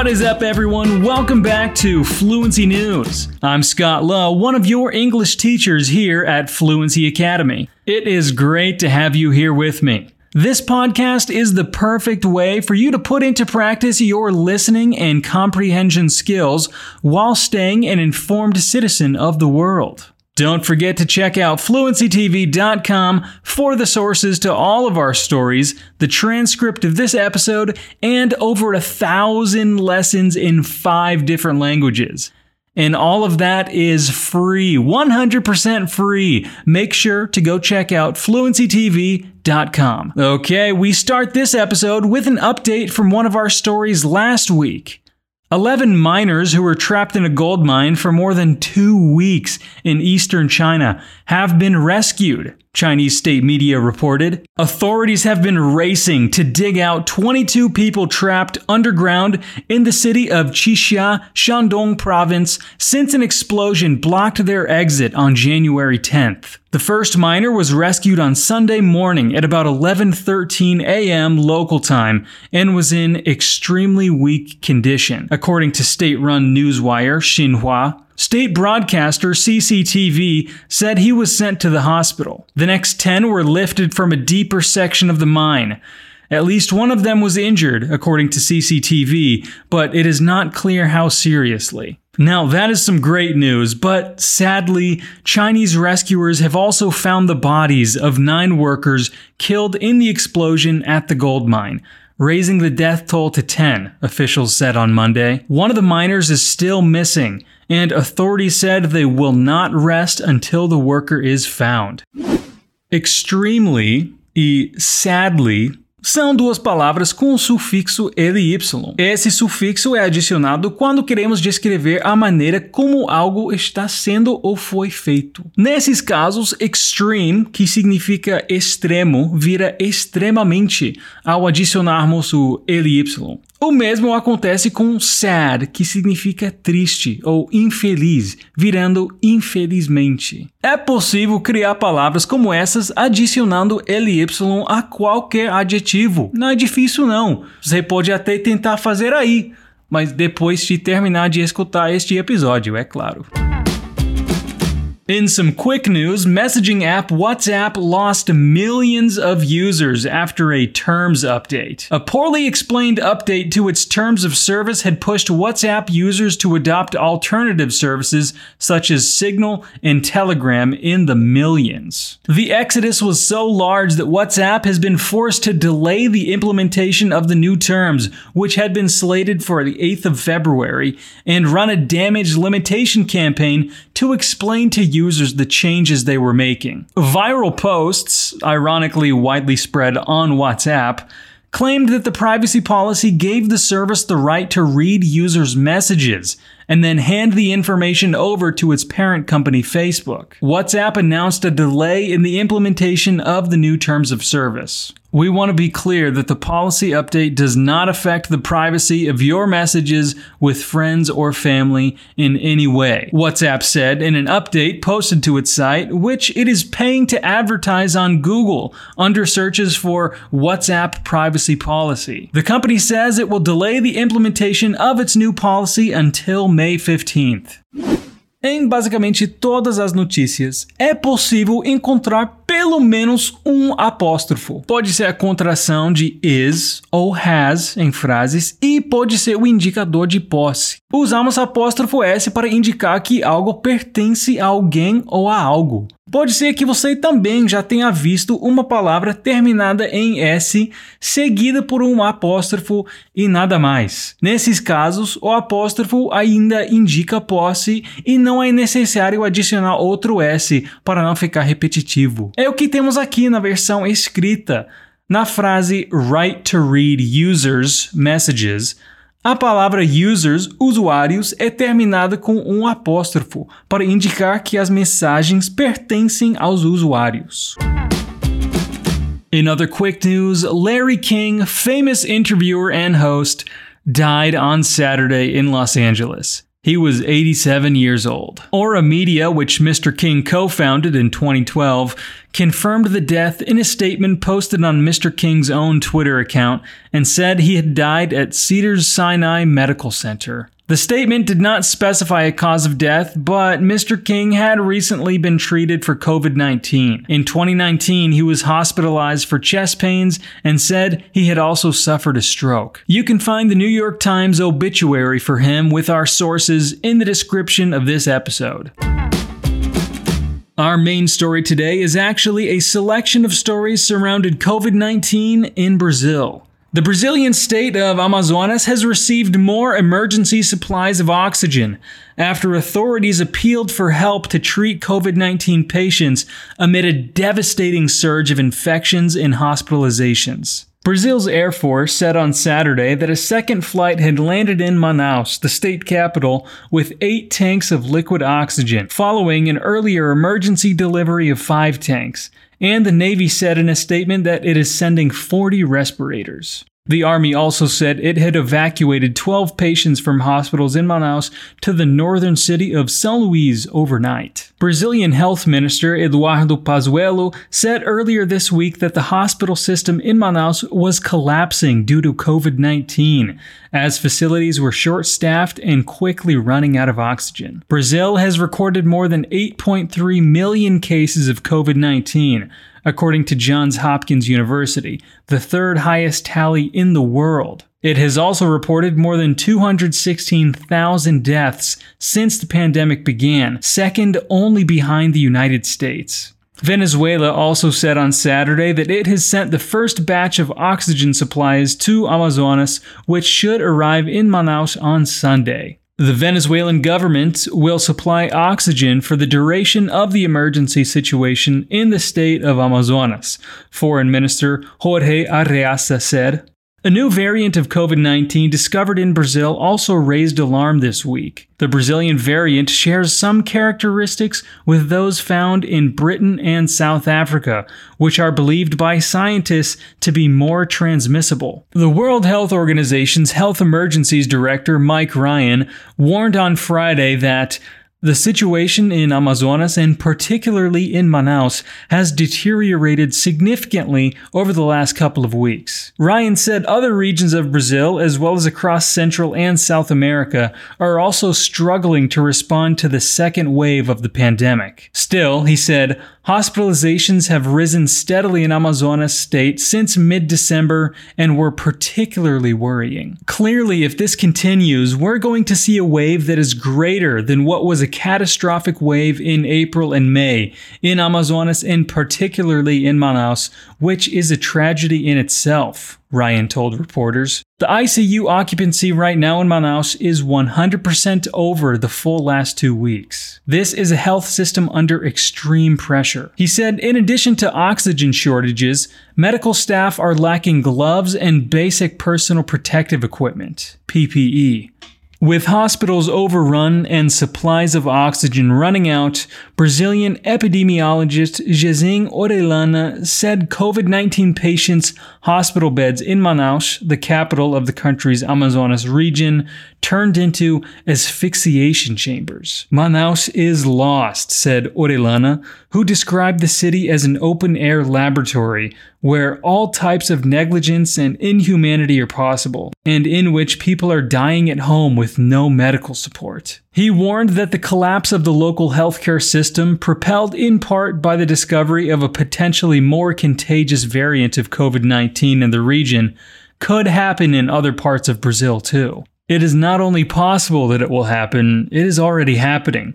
What is up, everyone? Welcome back to Fluency News. I'm Scott Lowe, one of your English teachers here at Fluency Academy. It is great to have you here with me. This podcast is the perfect way for you to put into practice your listening and comprehension skills while staying an informed citizen of the world. Don't forget to check out FluencyTV.com for the sources to all of our stories, the transcript of this episode, and over 1,000 lessons in 5 different languages. And all of that is free, 100% free. Make sure to go check out FluencyTV.com. Okay, we start this episode with an update from one of our stories last week. 11 miners who were trapped in a gold mine for more than 2 weeks in eastern China have been rescued, Chinese state media reported. Authorities have been racing to dig out 22 people trapped underground in the city of Qixia, Shandong province, since an explosion blocked their exit on January 10th. The first miner was rescued on Sunday morning at about 11:13 a.m. local time and was in extremely weak condition, according to state-run newswire Xinhua. State broadcaster CCTV said he was sent to the hospital. The next 10 were lifted from a deeper section of the mine. At least one of them was injured, according to CCTV, but it is not clear how seriously. Now, that is some great news, but sadly, Chinese rescuers have also found the bodies of 9 workers killed in the explosion at the gold mine, raising the death toll to 10, officials said on Monday. One of the miners is still missing, and authorities said they will not rest until the worker is found. Extremely e sadly são duas palavras com o sufixo -ly. Esse sufixo é adicionado quando queremos descrever a maneira como algo está sendo ou foi feito. Nesses casos, extreme, que significa extremo, vira extremamente ao adicionarmos o -ly. O mesmo acontece com sad, que significa triste ou infeliz, virando infelizmente. É possível criar palavras como essas adicionando -ly a qualquer adjetivo. Não é difícil não, você pode até tentar fazer aí, mas depois de terminar de escutar este episódio, é claro. In some quick news, messaging app WhatsApp lost millions of users after a terms update. A poorly explained update to its terms of service had pushed WhatsApp users to adopt alternative services such as Signal and Telegram in the millions. The exodus was so large that WhatsApp has been forced to delay the implementation of the new terms, which had been slated for the 8th of February, and run a damage limitation campaign to explain to users the changes they were making. Viral posts, ironically widely spread on WhatsApp, claimed that the privacy policy gave the service the right to read users' messages and then hand the information over to its parent company, Facebook. WhatsApp announced a delay in the implementation of the new terms of service. We want to be clear that the policy update does not affect the privacy of your messages with friends or family in any way, WhatsApp said in an update posted to its site, which it is paying to advertise on Google under searches for WhatsApp privacy policy. The company says it will delay the implementation of its new policy until May 15th. Em basicamente todas as notícias, é possível encontrar pelo menos um apóstrofo. Pode ser a contração de is ou has em frases e pode ser o indicador de posse. Usamos apóstrofo S para indicar que algo pertence a alguém ou a algo. Pode ser que você também já tenha visto uma palavra terminada em S, seguida por um apóstrofo e nada mais. Nesses casos, o apóstrofo ainda indica posse e não é necessário adicionar outro S para não ficar repetitivo. É o que temos aqui na versão escrita. Na frase right to read users' messages, a palavra users, usuários, é terminada com um apóstrofo para indicar que as mensagens pertencem aos usuários. In other quick news, Larry King, famous interviewer and host, died on Saturday in Los Angeles. He was 87 years old. Ora Media, which Mr. King co-founded in 2012, confirmed the death in a statement posted on Mr. King's own Twitter account and said he had died at Cedars-Sinai Medical Center. The statement did not specify a cause of death, but Mr. King had recently been treated for COVID-19. In 2019, he was hospitalized for chest pains and said he had also suffered a stroke. You can find the New York Times obituary for him with our sources in the description of this episode. Our main story today is actually a selection of stories surrounding COVID-19 in Brazil. The Brazilian state of Amazonas has received more emergency supplies of oxygen after authorities appealed for help to treat COVID-19 patients amid a devastating surge of infections and hospitalizations. Brazil's Air Force said on Saturday that a second flight had landed in Manaus, the state capital, with 8 tanks of liquid oxygen, following an earlier emergency delivery of 5 tanks. And the Navy said in a statement that it is sending 40 respirators. The Army also said it had evacuated 12 patients from hospitals in Manaus to the northern city of São Luís overnight. Brazilian Health Minister Eduardo Pazuelo said earlier this week that the hospital system in Manaus was collapsing due to COVID-19, as facilities were short-staffed and quickly running out of oxygen. Brazil has recorded more than 8.3 million cases of COVID-19, according to Johns Hopkins University, the third highest tally in the world. It has also reported more than 216,000 deaths since the pandemic began, second only behind the United States. Venezuela also said on Saturday that it has sent the first batch of oxygen supplies to Amazonas, which should arrive in Manaus on Sunday. The Venezuelan government will supply oxygen for the duration of the emergency situation in the state of Amazonas, Foreign Minister Jorge Arreaza said. A new variant of COVID-19 discovered in Brazil also raised alarm this week. The Brazilian variant shares some characteristics with those found in Britain and South Africa, which are believed by scientists to be more transmissible. The World Health Organization's Health Emergencies Director, Mike Ryan, warned on Friday that the situation in Amazonas, and particularly in Manaus, has deteriorated significantly over the last couple of weeks. Ryan said other regions of Brazil, as well as across Central and South America, are also struggling to respond to the second wave of the pandemic. Still, he said, hospitalizations have risen steadily in Amazonas state since mid-December and were particularly worrying. Clearly, if this continues, we're going to see a wave that is greater than what was a catastrophic wave in April and May in Amazonas and particularly in Manaus, which is a tragedy in itself, Ryan told reporters. The ICU occupancy right now in Manaus is 100% over the full last 2 weeks. This is a health system under extreme pressure. He said in addition to oxygen shortages, medical staff are lacking gloves and basic personal protective equipment, PPE. With hospitals overrun and supplies of oxygen running out, Brazilian epidemiologist Jesem Orellana said COVID-19 patients' hospital beds in Manaus, the capital of the country's Amazonas region, turned into asphyxiation chambers. Manaus is lost, said Orellana, who described the city as an open-air laboratory where all types of negligence and inhumanity are possible, and in which people are dying at home with no medical support. He warned that the collapse of the local healthcare system, propelled in part by the discovery of a potentially more contagious variant of COVID-19 in the region, could happen in other parts of Brazil too. It is not only possible that it will happen, it is already happening.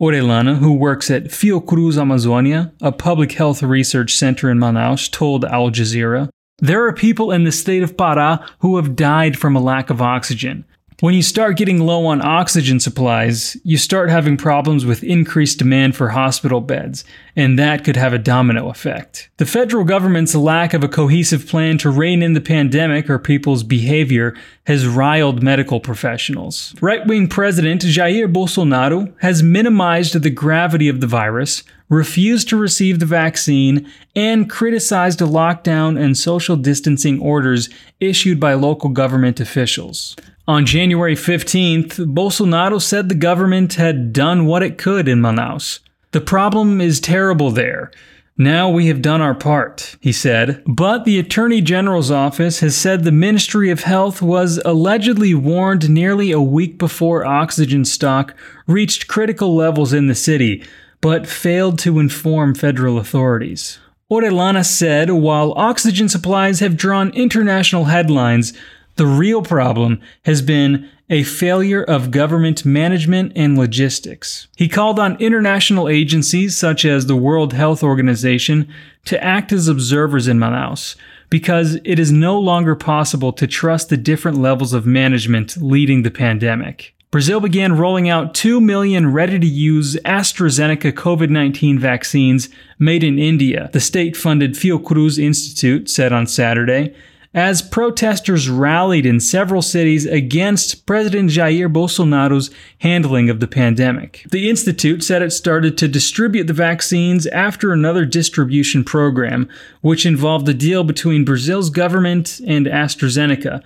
Orellana, who works at Fiocruz Amazonia, a public health research center in Manaus, told Al Jazeera, "There are people in the state of Pará who have died from a lack of oxygen. When you start getting low on oxygen supplies, you start having problems with increased demand for hospital beds, and that could have a domino effect." The federal government's lack of a cohesive plan to rein in the pandemic or people's behavior has riled medical professionals. Right-wing President Jair Bolsonaro has minimized the gravity of the virus, refused to receive the vaccine, and criticized the lockdown and social distancing orders issued by local government officials. On January 15th, Bolsonaro said the government had done what it could in Manaus. The problem is terrible there. Now we have done our part, he said. But the Attorney General's office has said the Ministry of Health was allegedly warned nearly a week before oxygen stock reached critical levels in the city, but failed to inform federal authorities. Orellana said while oxygen supplies have drawn international headlines, the real problem has been a failure of government management and logistics. He called on international agencies such as the World Health Organization to act as observers in Manaus, because it is no longer possible to trust the different levels of management leading the pandemic. Brazil began rolling out 2 million ready-to-use AstraZeneca COVID-19 vaccines made in India, the state-funded Fiocruz Institute said on Saturday, as protesters rallied in several cities against President Jair Bolsonaro's handling of the pandemic. The institute said it started to distribute the vaccines after another distribution program, which involved a deal between Brazil's government and AstraZeneca,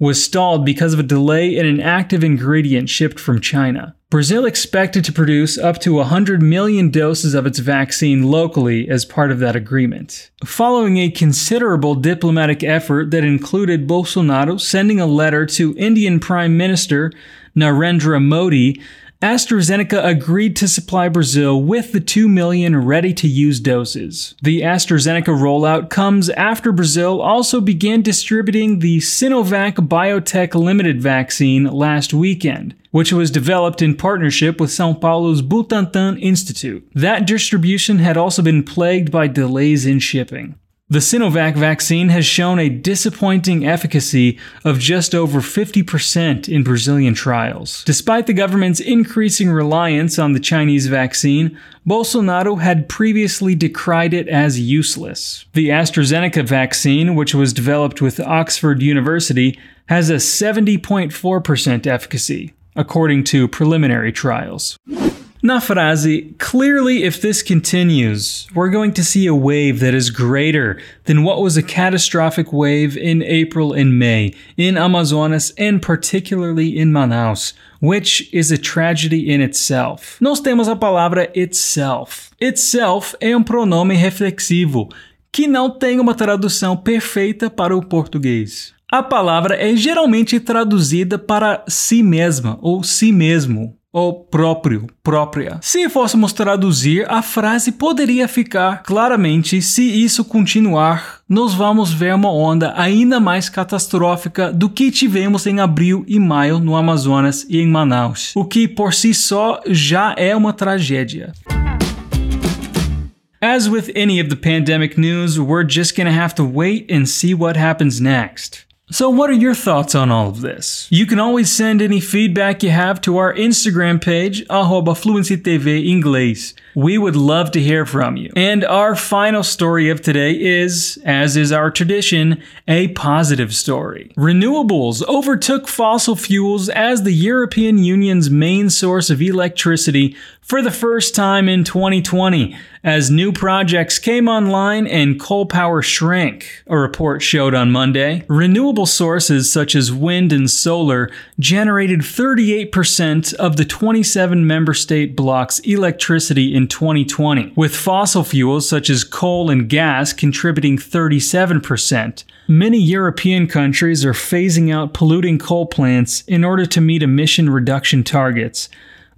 was stalled because of a delay in an active ingredient shipped from China. Brazil expected to produce up to 100 million doses of its vaccine locally as part of that agreement. Following a considerable diplomatic effort that included Bolsonaro sending a letter to Indian Prime Minister Narendra Modi, AstraZeneca agreed to supply Brazil with the 2 million ready-to-use doses. The AstraZeneca rollout comes after Brazil also began distributing the Sinovac Biotech Limited vaccine last weekend, which was developed in partnership with São Paulo's Butantan Institute. That distribution had also been plagued by delays in shipping. The Sinovac vaccine has shown a disappointing efficacy of just over 50% in Brazilian trials. Despite the government's increasing reliance on the Chinese vaccine, Bolsonaro had previously decried it as useless. The AstraZeneca vaccine, which was developed with Oxford University, has a 70.4% efficacy, according to preliminary trials. Na frase, clearly if this continues, we're going to see a wave that is greater than what was a catastrophic wave in April and May, in Amazonas and particularly in Manaus, which is a tragedy in itself. Nós temos a palavra itself. Itself é pronome reflexivo, que não tem uma tradução perfeita para o português. A palavra é geralmente traduzida para si mesma ou si mesmo. Ou próprio, própria. Se fôssemos traduzir, a frase poderia ficar claramente: se isso continuar, nós vamos ver uma onda ainda mais catastrófica do que tivemos em abril e maio no Amazonas e em Manaus, o que por si só já é uma tragédia. As with any of the pandemic news, we're just gonna have to wait and see what happens next. So what are your thoughts on all of this? You can always send any feedback you have to our Instagram page, @FluencyTV Inglês. We would love to hear from you. And our final story of today is, as is our tradition, a positive story. Renewables overtook fossil fuels as the European Union's main source of electricity for the first time in 2020, as new projects came online and coal power shrank, a report showed on Monday. Renewable sources such as wind and solar generated 38% of the 27 member state bloc's electricity in 2020, with fossil fuels such as coal and gas contributing 37%. Many European countries are phasing out polluting coal plants in order to meet emission reduction targets.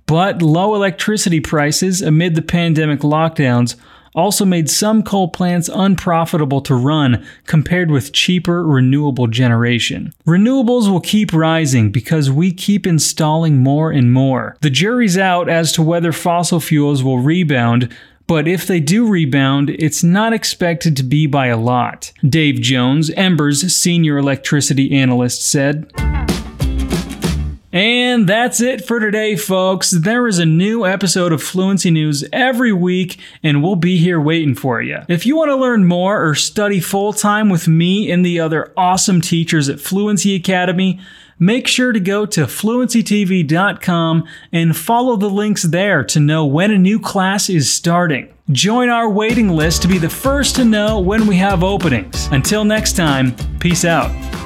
But low electricity prices amid the pandemic lockdowns also made some coal plants unprofitable to run compared with cheaper renewable generation. Renewables will keep rising because we keep installing more and more. The jury's out as to whether fossil fuels will rebound, but if they do rebound, it's not expected to be by a lot. Dave Jones, Ember's senior electricity analyst, said. And that's it for today, folks. There is a new episode of Fluency News every week, and we'll be here waiting for you. If you want to learn more or study full-time with me and the other awesome teachers at Fluency Academy, make sure to go to FluencyTV.com and follow the links there to know when a new class is starting. Join our waiting list to be the first to know when we have openings. Until next time, peace out.